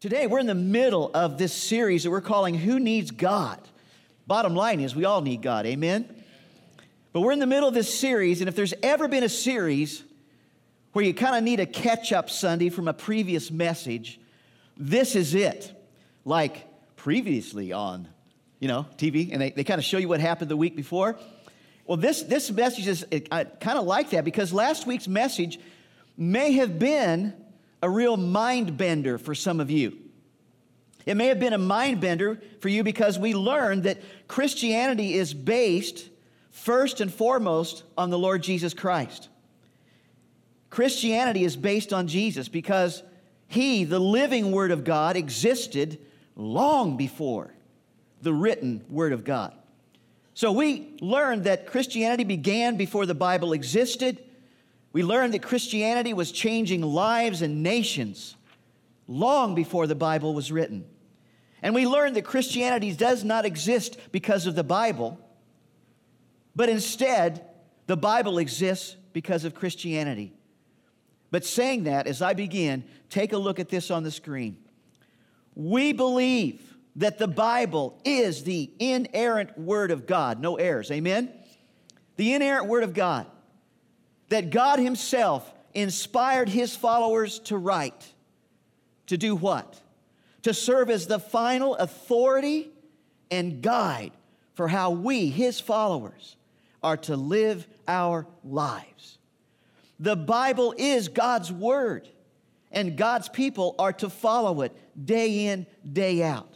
Today, we're in the middle of this series that we're calling Who Needs God? Bottom line is we all need God, amen? But we're in the middle of this series, and if there's ever been a series where you kind of need a catch-up Sunday from a previous message, this is it. Like previously on, TV, and they kind of show you what happened the week before. Well, this message is kind of like that because last week's message may have been a real mind bender for some of you. It may have been a mind bender for you because we learned that Christianity is based first and foremost on the Lord Jesus Christ. Christianity is based on Jesus because He, the living Word of God, existed long before the written Word of God. So we learned that Christianity began before the Bible existed. We learned that Christianity was changing lives and nations long before the Bible was written. And we learned that Christianity does not exist because of the Bible, but instead, the Bible exists because of Christianity. But saying that, as I begin, take a look at this on the screen. We believe that the Bible is the inerrant Word of God. No errors, amen? The inerrant Word of God. That God Himself inspired His followers to write. To do what? To serve as the final authority and guide for how we, His followers, are to live our lives. The Bible is God's Word, and God's people are to follow it day in, day out.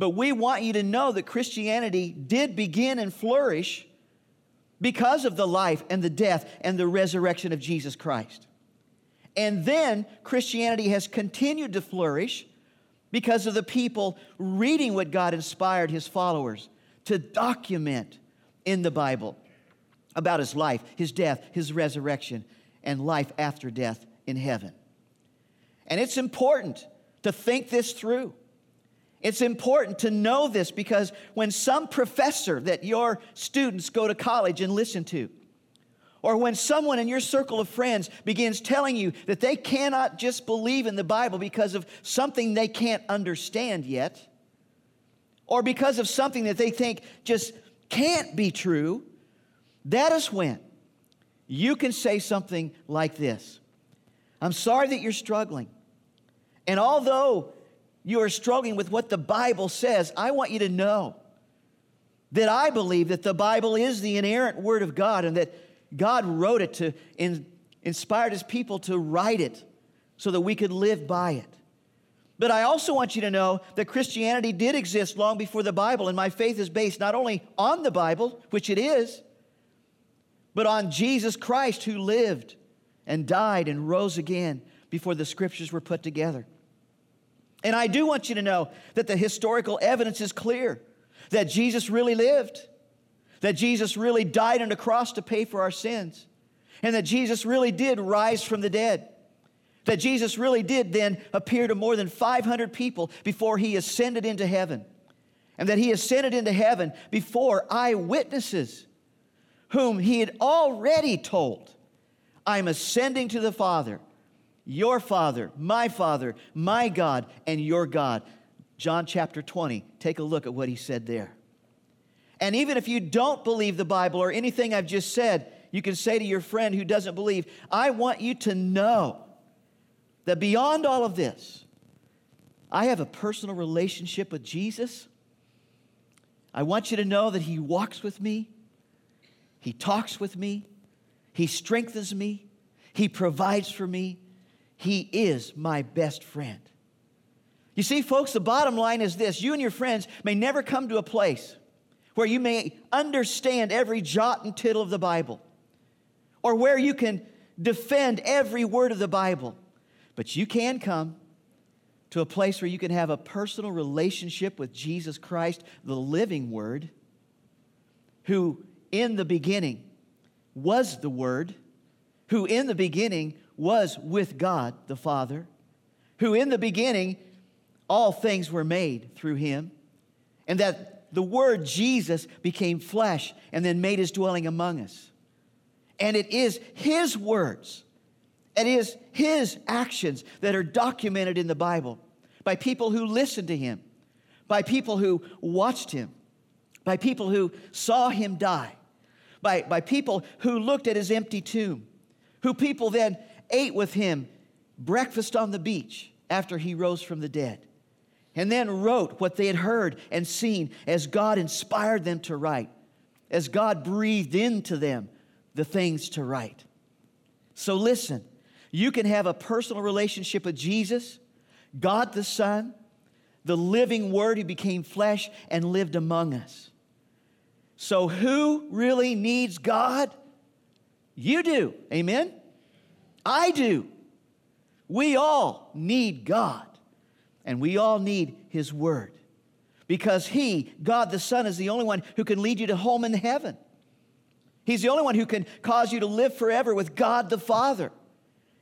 But we want you to know that Christianity did begin and flourish because of the life and the death and the resurrection of Jesus Christ. And then Christianity has continued to flourish because of the people reading what God inspired His followers to document in the Bible about His life, His death, His resurrection, and life after death in heaven. And it's important to think this through. It's important to know this because when some professor that your students go to college and listen to, or when someone in your circle of friends begins telling you that they cannot just believe in the Bible because of something they can't understand yet, or because of something that they think just can't be true, that is when you can say something like this. I'm sorry that you're struggling. And although you are struggling with what the Bible says, I want you to know that I believe that the Bible is the inerrant Word of God and that God wrote it to inspired His people to write it so that we could live by it. But I also want you to know that Christianity did exist long before the Bible, and my faith is based not only on the Bible, which it is, but on Jesus Christ who lived and died and rose again before the Scriptures were put together. And I do want you to know that the historical evidence is clear that Jesus really lived, that Jesus really died on the cross to pay for our sins, and that Jesus really did rise from the dead, that Jesus really did then appear to more than 500 people before He ascended into heaven, and that He ascended into heaven before eyewitnesses whom He had already told, I'm ascending to the Father, your Father, my God, and your God. John chapter 20, take a look at what He said there. And even if you don't believe the Bible or anything I've just said, you can say to your friend who doesn't believe, I want you to know that beyond all of this, I have a personal relationship with Jesus. I want you to know that He walks with me. He talks with me. He strengthens me. He provides for me. He is my best friend. You see, folks, the bottom line is this. You and your friends may never come to a place where you may understand every jot and tittle of the Bible or where you can defend every word of the Bible. But you can come to a place where you can have a personal relationship with Jesus Christ, the living Word, who in the beginning was the Word, who in the beginning was with God the Father, who in the beginning all things were made through Him, and that the Word Jesus became flesh and then made His dwelling among us. And it is His words, it is His actions that are documented in the Bible. by people who listened to him, by people who watched him, by people who saw him die, by people who looked at his empty tomb, who people then ate with him breakfast on the beach after he rose from the dead, and then wrote what they had heard and seen as God inspired them to write, as God breathed into them the things to write. So listen, you can have a personal relationship with Jesus, God the Son, the living Word who became flesh and lived among us. So who really needs God? You do. Amen? I do. We all need God, and we all need His Word, because He, God the Son, is the only one who can lead you to home in heaven. He's the only one who can cause you to live forever with God the Father.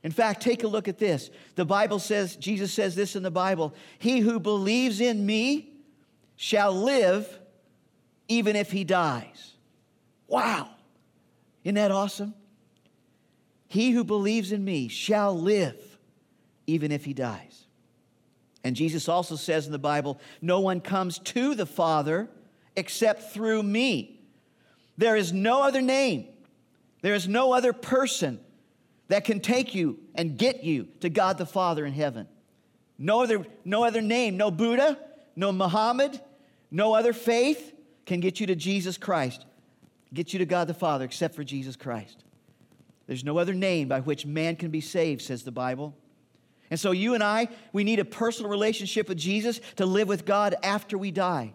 In fact, take a look at this. The Bible says, Jesus says this in the Bible, "He who believes in me shall live even if he dies." Wow. Isn't that awesome? He who believes in me shall live even if he dies. And Jesus also says in the Bible, "No one comes to the Father except through me." There is no other name. There is no other person that can take you and get you to God the Father in heaven. No other name, no Buddha, no Muhammad, no other faith can get you to Jesus Christ, get you to God the Father except for Jesus Christ. There's no other name by which man can be saved, says the Bible. And so you and I, we need a personal relationship with Jesus to live with God after we die.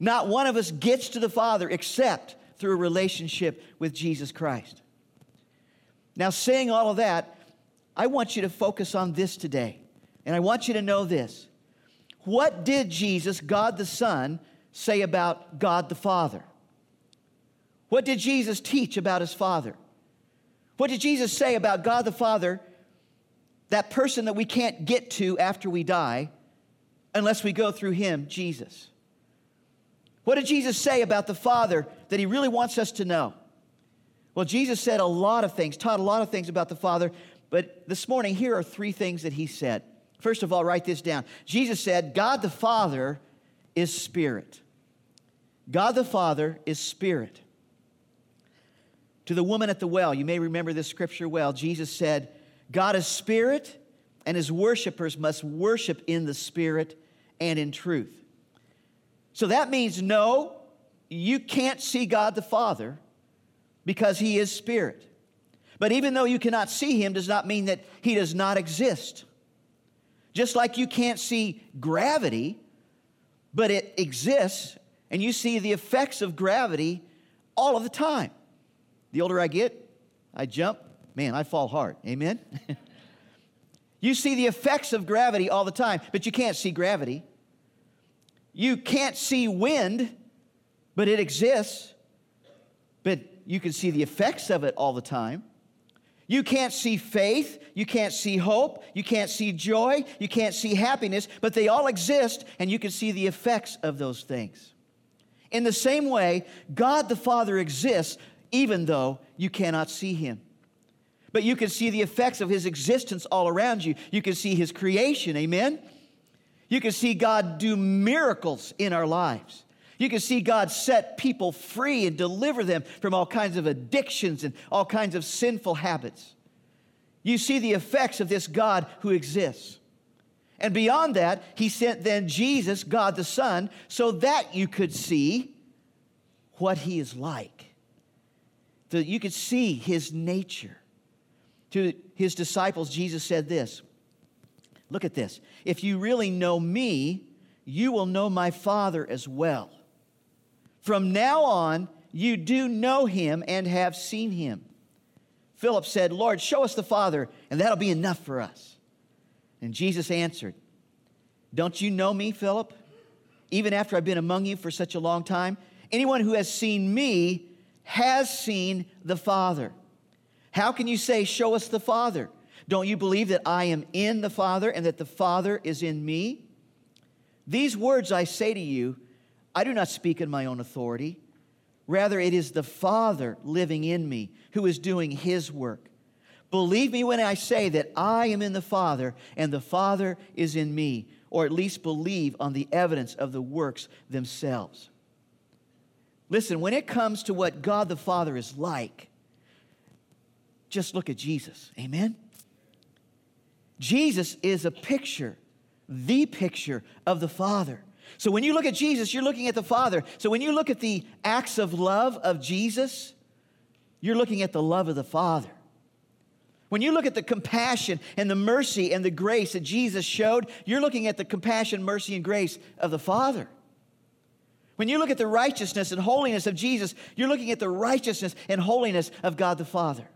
Not one of us gets to the Father except through a relationship with Jesus Christ. Now, saying all of that, I want you to focus on this today. And I want you to know this. What did Jesus, God the Son, say about God the Father? What did Jesus teach about His Father? What did Jesus say about God the Father, that person that we can't get to after we die unless we go through Him, Jesus? What did Jesus say about the Father that He really wants us to know? Well, Jesus said a lot of things, taught a lot of things about the Father, but this morning, here are three things that He said. First of all, write this down. Jesus said, God the Father is spirit. God the Father is spirit. To the woman at the well, you may remember this scripture well, Jesus said, God is spirit, and His worshipers must worship in the spirit and in truth. So that means, no, you can't see God the Father, because He is spirit. But even though you cannot see Him does not mean that He does not exist. Just like you can't see gravity, but it exists, and you see the effects of gravity all of the time. The older I get, I jump. Man, I fall hard. Amen? You see the effects of gravity all the time, but you can't see gravity. You can't see wind, but it exists. But you can see the effects of it all the time. You can't see faith. You can't see hope. You can't see joy. You can't see happiness. But they all exist, and you can see the effects of those things. In the same way, God the Father exists, even though you cannot see Him. But you can see the effects of His existence all around you. You can see His creation, amen? You can see God do miracles in our lives. You can see God set people free and deliver them from all kinds of addictions and all kinds of sinful habits. You see the effects of this God who exists. And beyond that, He sent then Jesus, God the Son, so that you could see what He is like. So that you could see His nature. To His disciples, Jesus said this. Look at this. If you really know me, you will know my Father as well. From now on, you do know Him and have seen Him. Philip said, Lord, show us the Father, and that'll be enough for us. And Jesus answered, don't you know me, Philip? Even after I've been among you for such a long time, anyone who has seen me has seen the Father. How can you say, show us the Father? Don't you believe that I am in the Father and that the Father is in me? These words I say to you, I do not speak in my own authority. Rather, it is the Father living in me who is doing His work. Believe me when I say that I am in the Father and the Father is in me, or at least believe on the evidence of the works themselves. Listen, when it comes to what God the Father is like, just look at Jesus. Amen? Jesus is a picture, the picture of the Father. So when you look at Jesus, you're looking at the Father. So when you look at the acts of love of Jesus, you're looking at the love of the Father. When you look at the compassion and the mercy and the grace that Jesus showed, you're looking at the compassion, mercy, and grace of the Father. When you look at the righteousness and holiness of Jesus, you're looking at the righteousness and holiness of God the Father.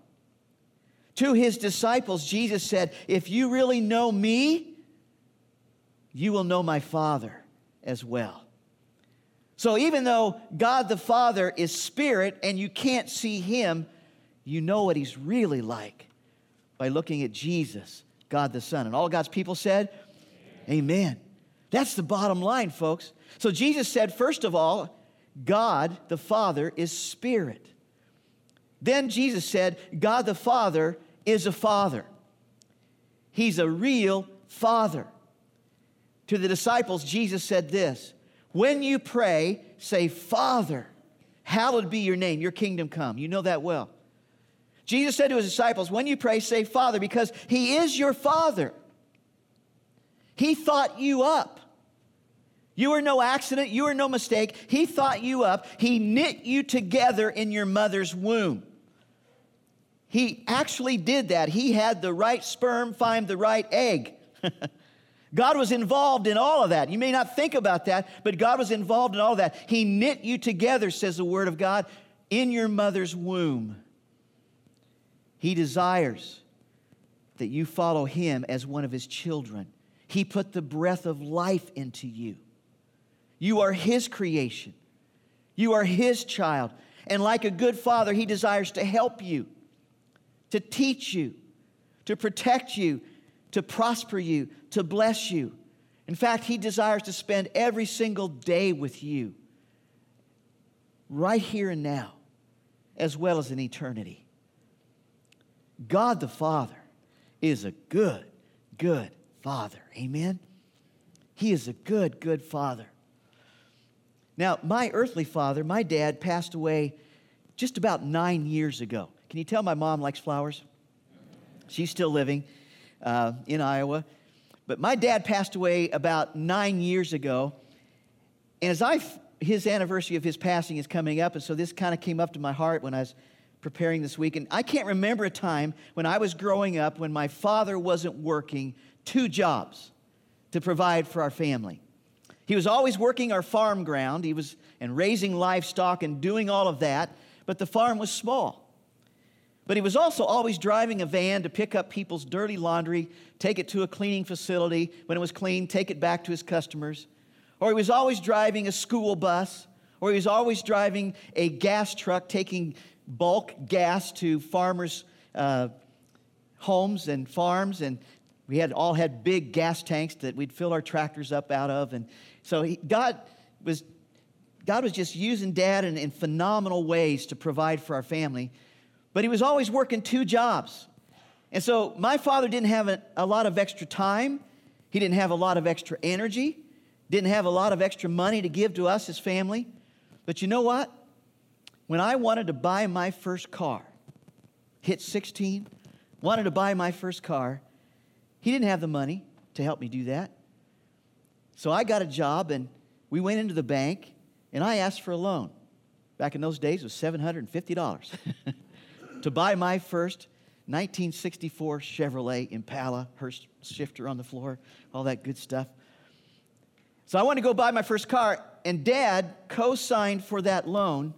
To his disciples, Jesus said, if you really know me, you will know my Father as well. So even though God the Father is spirit and you can't see him, you know what he's really like by looking at Jesus, God the Son. And all God's people said, Amen. That's the bottom line, folks. So Jesus said, first of all, God the Father is spirit. Then Jesus said, God the Father is a father. He's a real father. To the disciples, Jesus said this, when you pray, say, Father, hallowed be your name, your kingdom come. You know that well. Jesus said to his disciples, when you pray, say, Father, because he is your father. He thought you up. You were no accident. You were no mistake. He thought you up. He knit you together in your mother's womb. He actually did that. He had the right sperm find the right egg. God was involved in all of that. You may not think about that, but God was involved in all of that. He knit you together, says the Word of God, in your mother's womb. He desires that you follow him as one of his children. He put the breath of life into you. You are his creation. You are his child. And like a good father, he desires to help you, to teach you, to protect you, to prosper you, to bless you. In fact, he desires to spend every single day with you, right here and now, as well as in eternity. God the Father is a good, good Father. Amen? He is a good, good Father. Now, my earthly father, my dad, passed away just about 9 years ago. Can you tell my mom likes flowers? She's still living in Iowa. But my dad passed away about 9 years ago. And as his anniversary of his passing is coming up, and so this kind of came up to my heart when I was preparing this week. And I can't remember a time when I was growing up when my father wasn't working 2 jobs to provide for our family. He was always working our farm ground. He was and raising livestock and doing all of that, but the farm was small. But he was also always driving a van to pick up people's dirty laundry, take it to a cleaning facility. When it was clean, take it back to his customers. Or he was always driving a school bus, or he was always driving a gas truck, taking bulk gas to farmers' homes and farms. And we all had big gas tanks that we'd fill our tractors up out of. And so God was just using Dad in phenomenal ways to provide for our family. But he was always working 2 jobs. And so my father didn't have a lot of extra time. He didn't have a lot of extra energy. Didn't have a lot of extra money to give to us, his family. But you know what? When I wanted to buy my first car, hit 16, wanted to buy my first car, he didn't have the money to help me do that. So I got a job, and we went into the bank, and I asked for a loan. Back in those days, it was $750 to buy my first 1964 Chevrolet Impala, Hurst shifter on the floor, all that good stuff. So I wanted to go buy my first car, and Dad co-signed for that loan,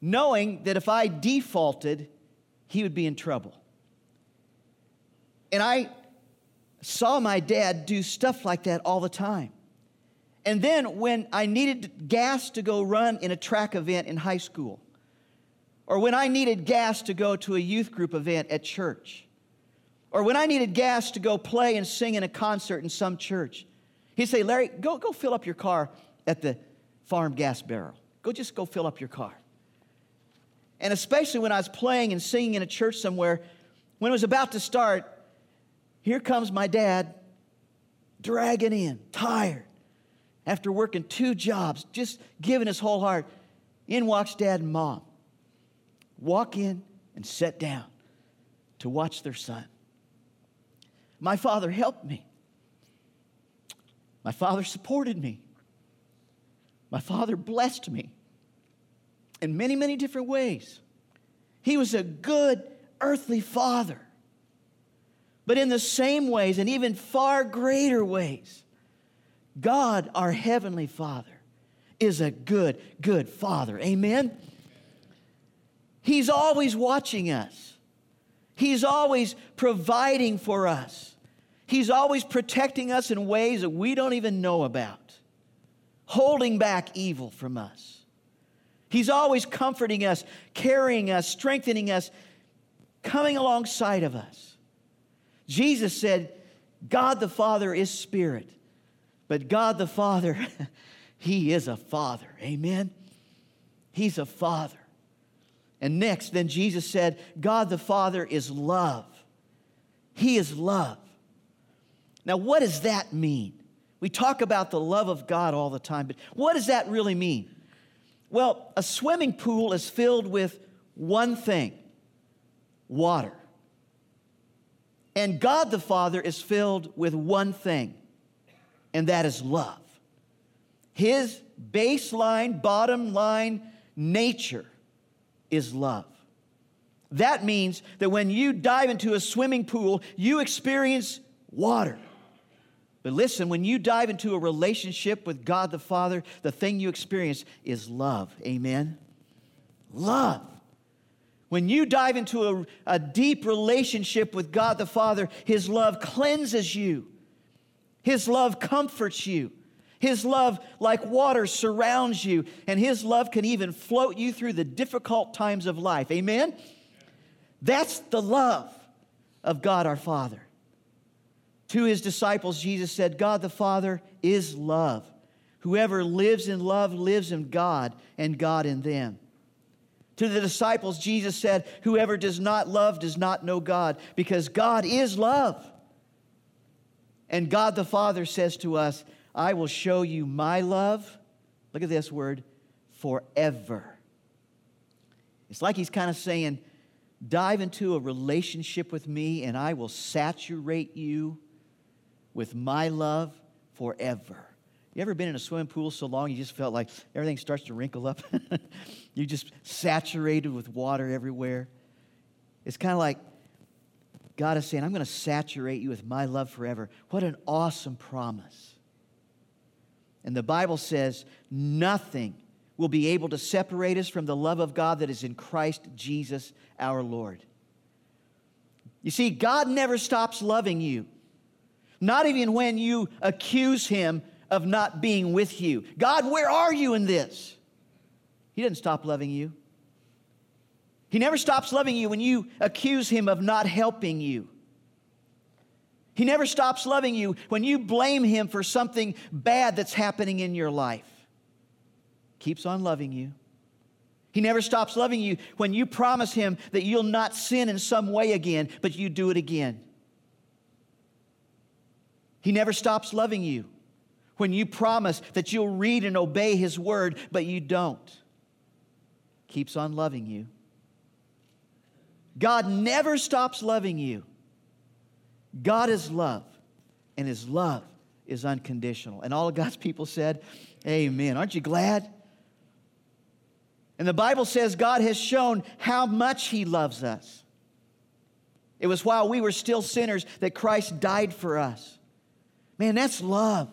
knowing that if I defaulted, he would be in trouble. And I saw my dad do stuff like that all the time. And then when I needed gas to go run in a track event in high school, or when I needed gas to go to a youth group event at church, or when I needed gas to go play and sing in a concert in some church, he'd say, Larry, go fill up your car at the farm gas barrel. Just go fill up your car. And especially when I was playing and singing in a church somewhere, When it was about to start, here comes my dad, dragging in, tired, after working two jobs, just giving his whole heart. In walks dad and mom. Walk in and sit down to watch their son. My father helped me. My father supported me. My father blessed me in many, many different ways. He was a good earthly father. But in the same ways, and even far greater ways, God, our heavenly Father, is a good, good Father. Amen? He's always watching us. He's always providing for us. He's always protecting us in ways that we don't even know about, holding back evil from us. He's always comforting us, carrying us, strengthening us, coming alongside of us. Jesus said, God the Father is spirit, but God the Father, He is a Father. Amen? He's a Father. And next, then Jesus said, God the Father is love. He is love. Now, what does that mean? We talk about the love of God all the time, but what does that really mean? Well, a swimming pool is filled with one thing, water. And God the Father is filled with one thing, and that is love. His baseline, bottom line nature is love. That means that when you dive into a swimming pool, you experience water. But listen, when you dive into a relationship with God the Father, the thing you experience is love. Amen? Love. When you dive into a deep relationship with God the Father, His love cleanses you. His love comforts you. His love, like water, surrounds you. And His love can even float you through the difficult times of life. Amen? That's the love of God our Father. To His disciples, Jesus said, God the Father is love. Whoever lives in love lives in God and God in them. To the disciples, Jesus said, whoever does not love does not know God, because God is love. And God the Father says to us, I will show you my love, look at this word, forever. It's like He's kind of saying, dive into a relationship with me and I will saturate you with my love forever. You ever been in a swimming pool so long you just felt like everything starts to wrinkle up? You're just saturated with water everywhere. It's kind of like God is saying, I'm going to saturate you with my love forever. What an awesome promise. And the Bible says nothing will be able to separate us from the love of God that is in Christ Jesus our Lord. You see, God never stops loving you. Not even when you accuse Him of not being with you. God, where are you in this? He doesn't stop loving you. He never stops loving you when you accuse Him of not helping you. He never stops loving you when you blame Him for something bad that's happening in your life. Keeps on loving you. He never stops loving you when you promise Him that you'll not sin in some way again, but you do it again. He never stops loving you when you promise that you'll read and obey His word, but you don't. Keeps on loving you. God never stops loving you. God is love, and His love is unconditional. And all of God's people said, amen. Aren't you glad? And the Bible says God has shown how much He loves us. It was while we were still sinners that Christ died for us. Man, that's love.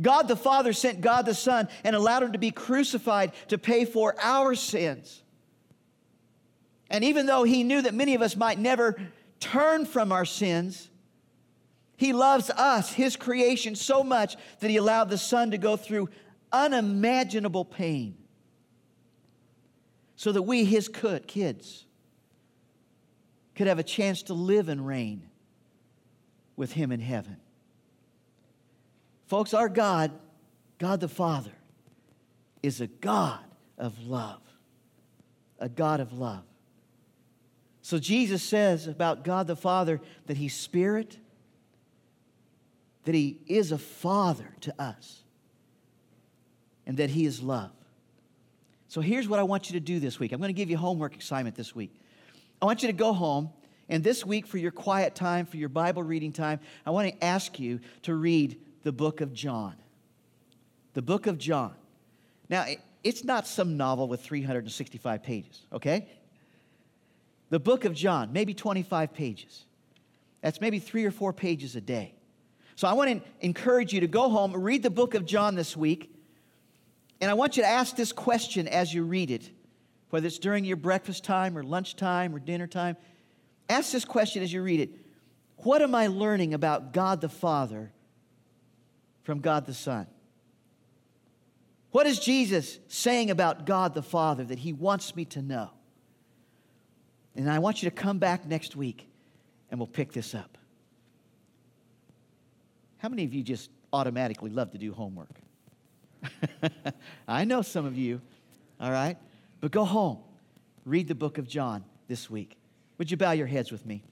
God the Father sent God the Son and allowed Him to be crucified to pay for our sins. And even though He knew that many of us might never turn from our sins, He loves us, His creation, so much that He allowed the Son to go through unimaginable pain so that we, His kids, could have a chance to live and reign with Him in heaven. Folks, our God, God the Father, is a God of love. A God of love. So Jesus says about God the Father that He's Spirit, that He is a Father to us, and that He is love. So here's what I want you to do this week. I'm going to give you homework assignment this week. I want you to go home, and this week for your quiet time, for your Bible reading time, I want to ask you to read the book of John. The book of John. Now, it's not some novel with 365 pages, okay? The book of John, maybe 25 pages. That's maybe 3 or 4 pages a day. So I want to encourage you to go home and read the book of John this week. And I want you to ask this question as you read it, whether it's during your breakfast time or lunchtime or dinner time. Ask this question as you read it. What am I learning about God the Father from God the Son? What is Jesus saying about God the Father that He wants me to know? And I want you to come back next week and we'll pick this up. How many of you just automatically love to do homework? I know some of you, all right? But go home. Read the book of John this week. Would you bow your heads with me?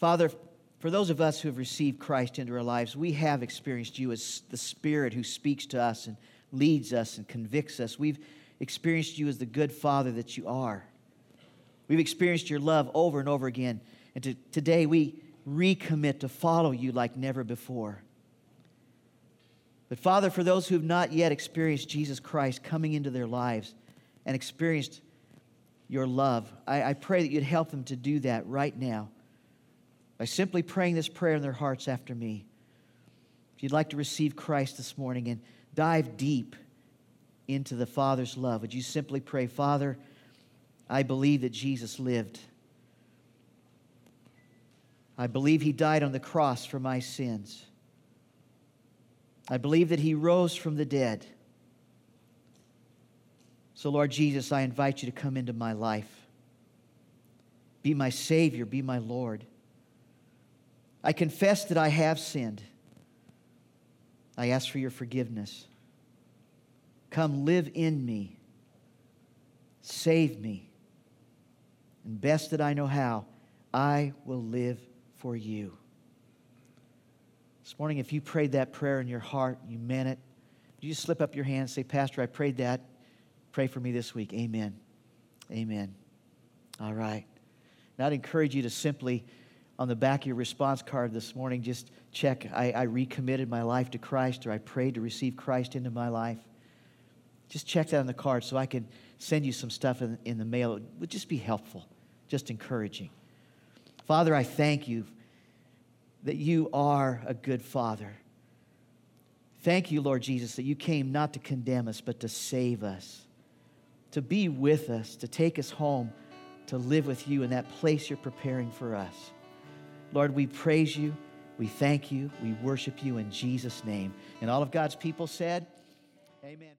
Father, for those of us who have received Christ into our lives, we have experienced you as the Spirit who speaks to us and leads us and convicts us. We've experienced you as the good Father that you are. We've experienced your love over and over again. And today we recommit to follow you like never before. But Father, for those who have not yet experienced Jesus Christ coming into their lives and experienced your love, I pray that you'd help them to do that right now by simply praying this prayer in their hearts after me. If you'd like to receive Christ this morning and dive deep into the Father's love, would you simply pray, Father, I believe that Jesus lived. I believe He died on the cross for my sins. I believe that He rose from the dead. So, Lord Jesus, I invite you to come into my life. Be my Savior. Be my Lord. I confess that I have sinned. I ask for your forgiveness. Come live in me. Save me. And best that I know how, I will live for you. This morning, if you prayed that prayer in your heart, you meant it, you just slip up your hand and say, Pastor, I prayed that. Pray for me this week. Amen. Amen. All right. Now, I'd encourage you to simply, on the back of your response card this morning, just check, I recommitted my life to Christ, or I prayed to receive Christ into my life. Just check that on the card so I can send you some stuff in the mail. It would just be helpful, just encouraging. Father, I thank you that you are a good Father. Thank you, Lord Jesus, that you came not to condemn us, but to save us, to be with us, to take us home, to live with you in that place you're preparing for us. Lord, we praise you, we thank you, we worship you in Jesus' name. And all of God's people said, amen.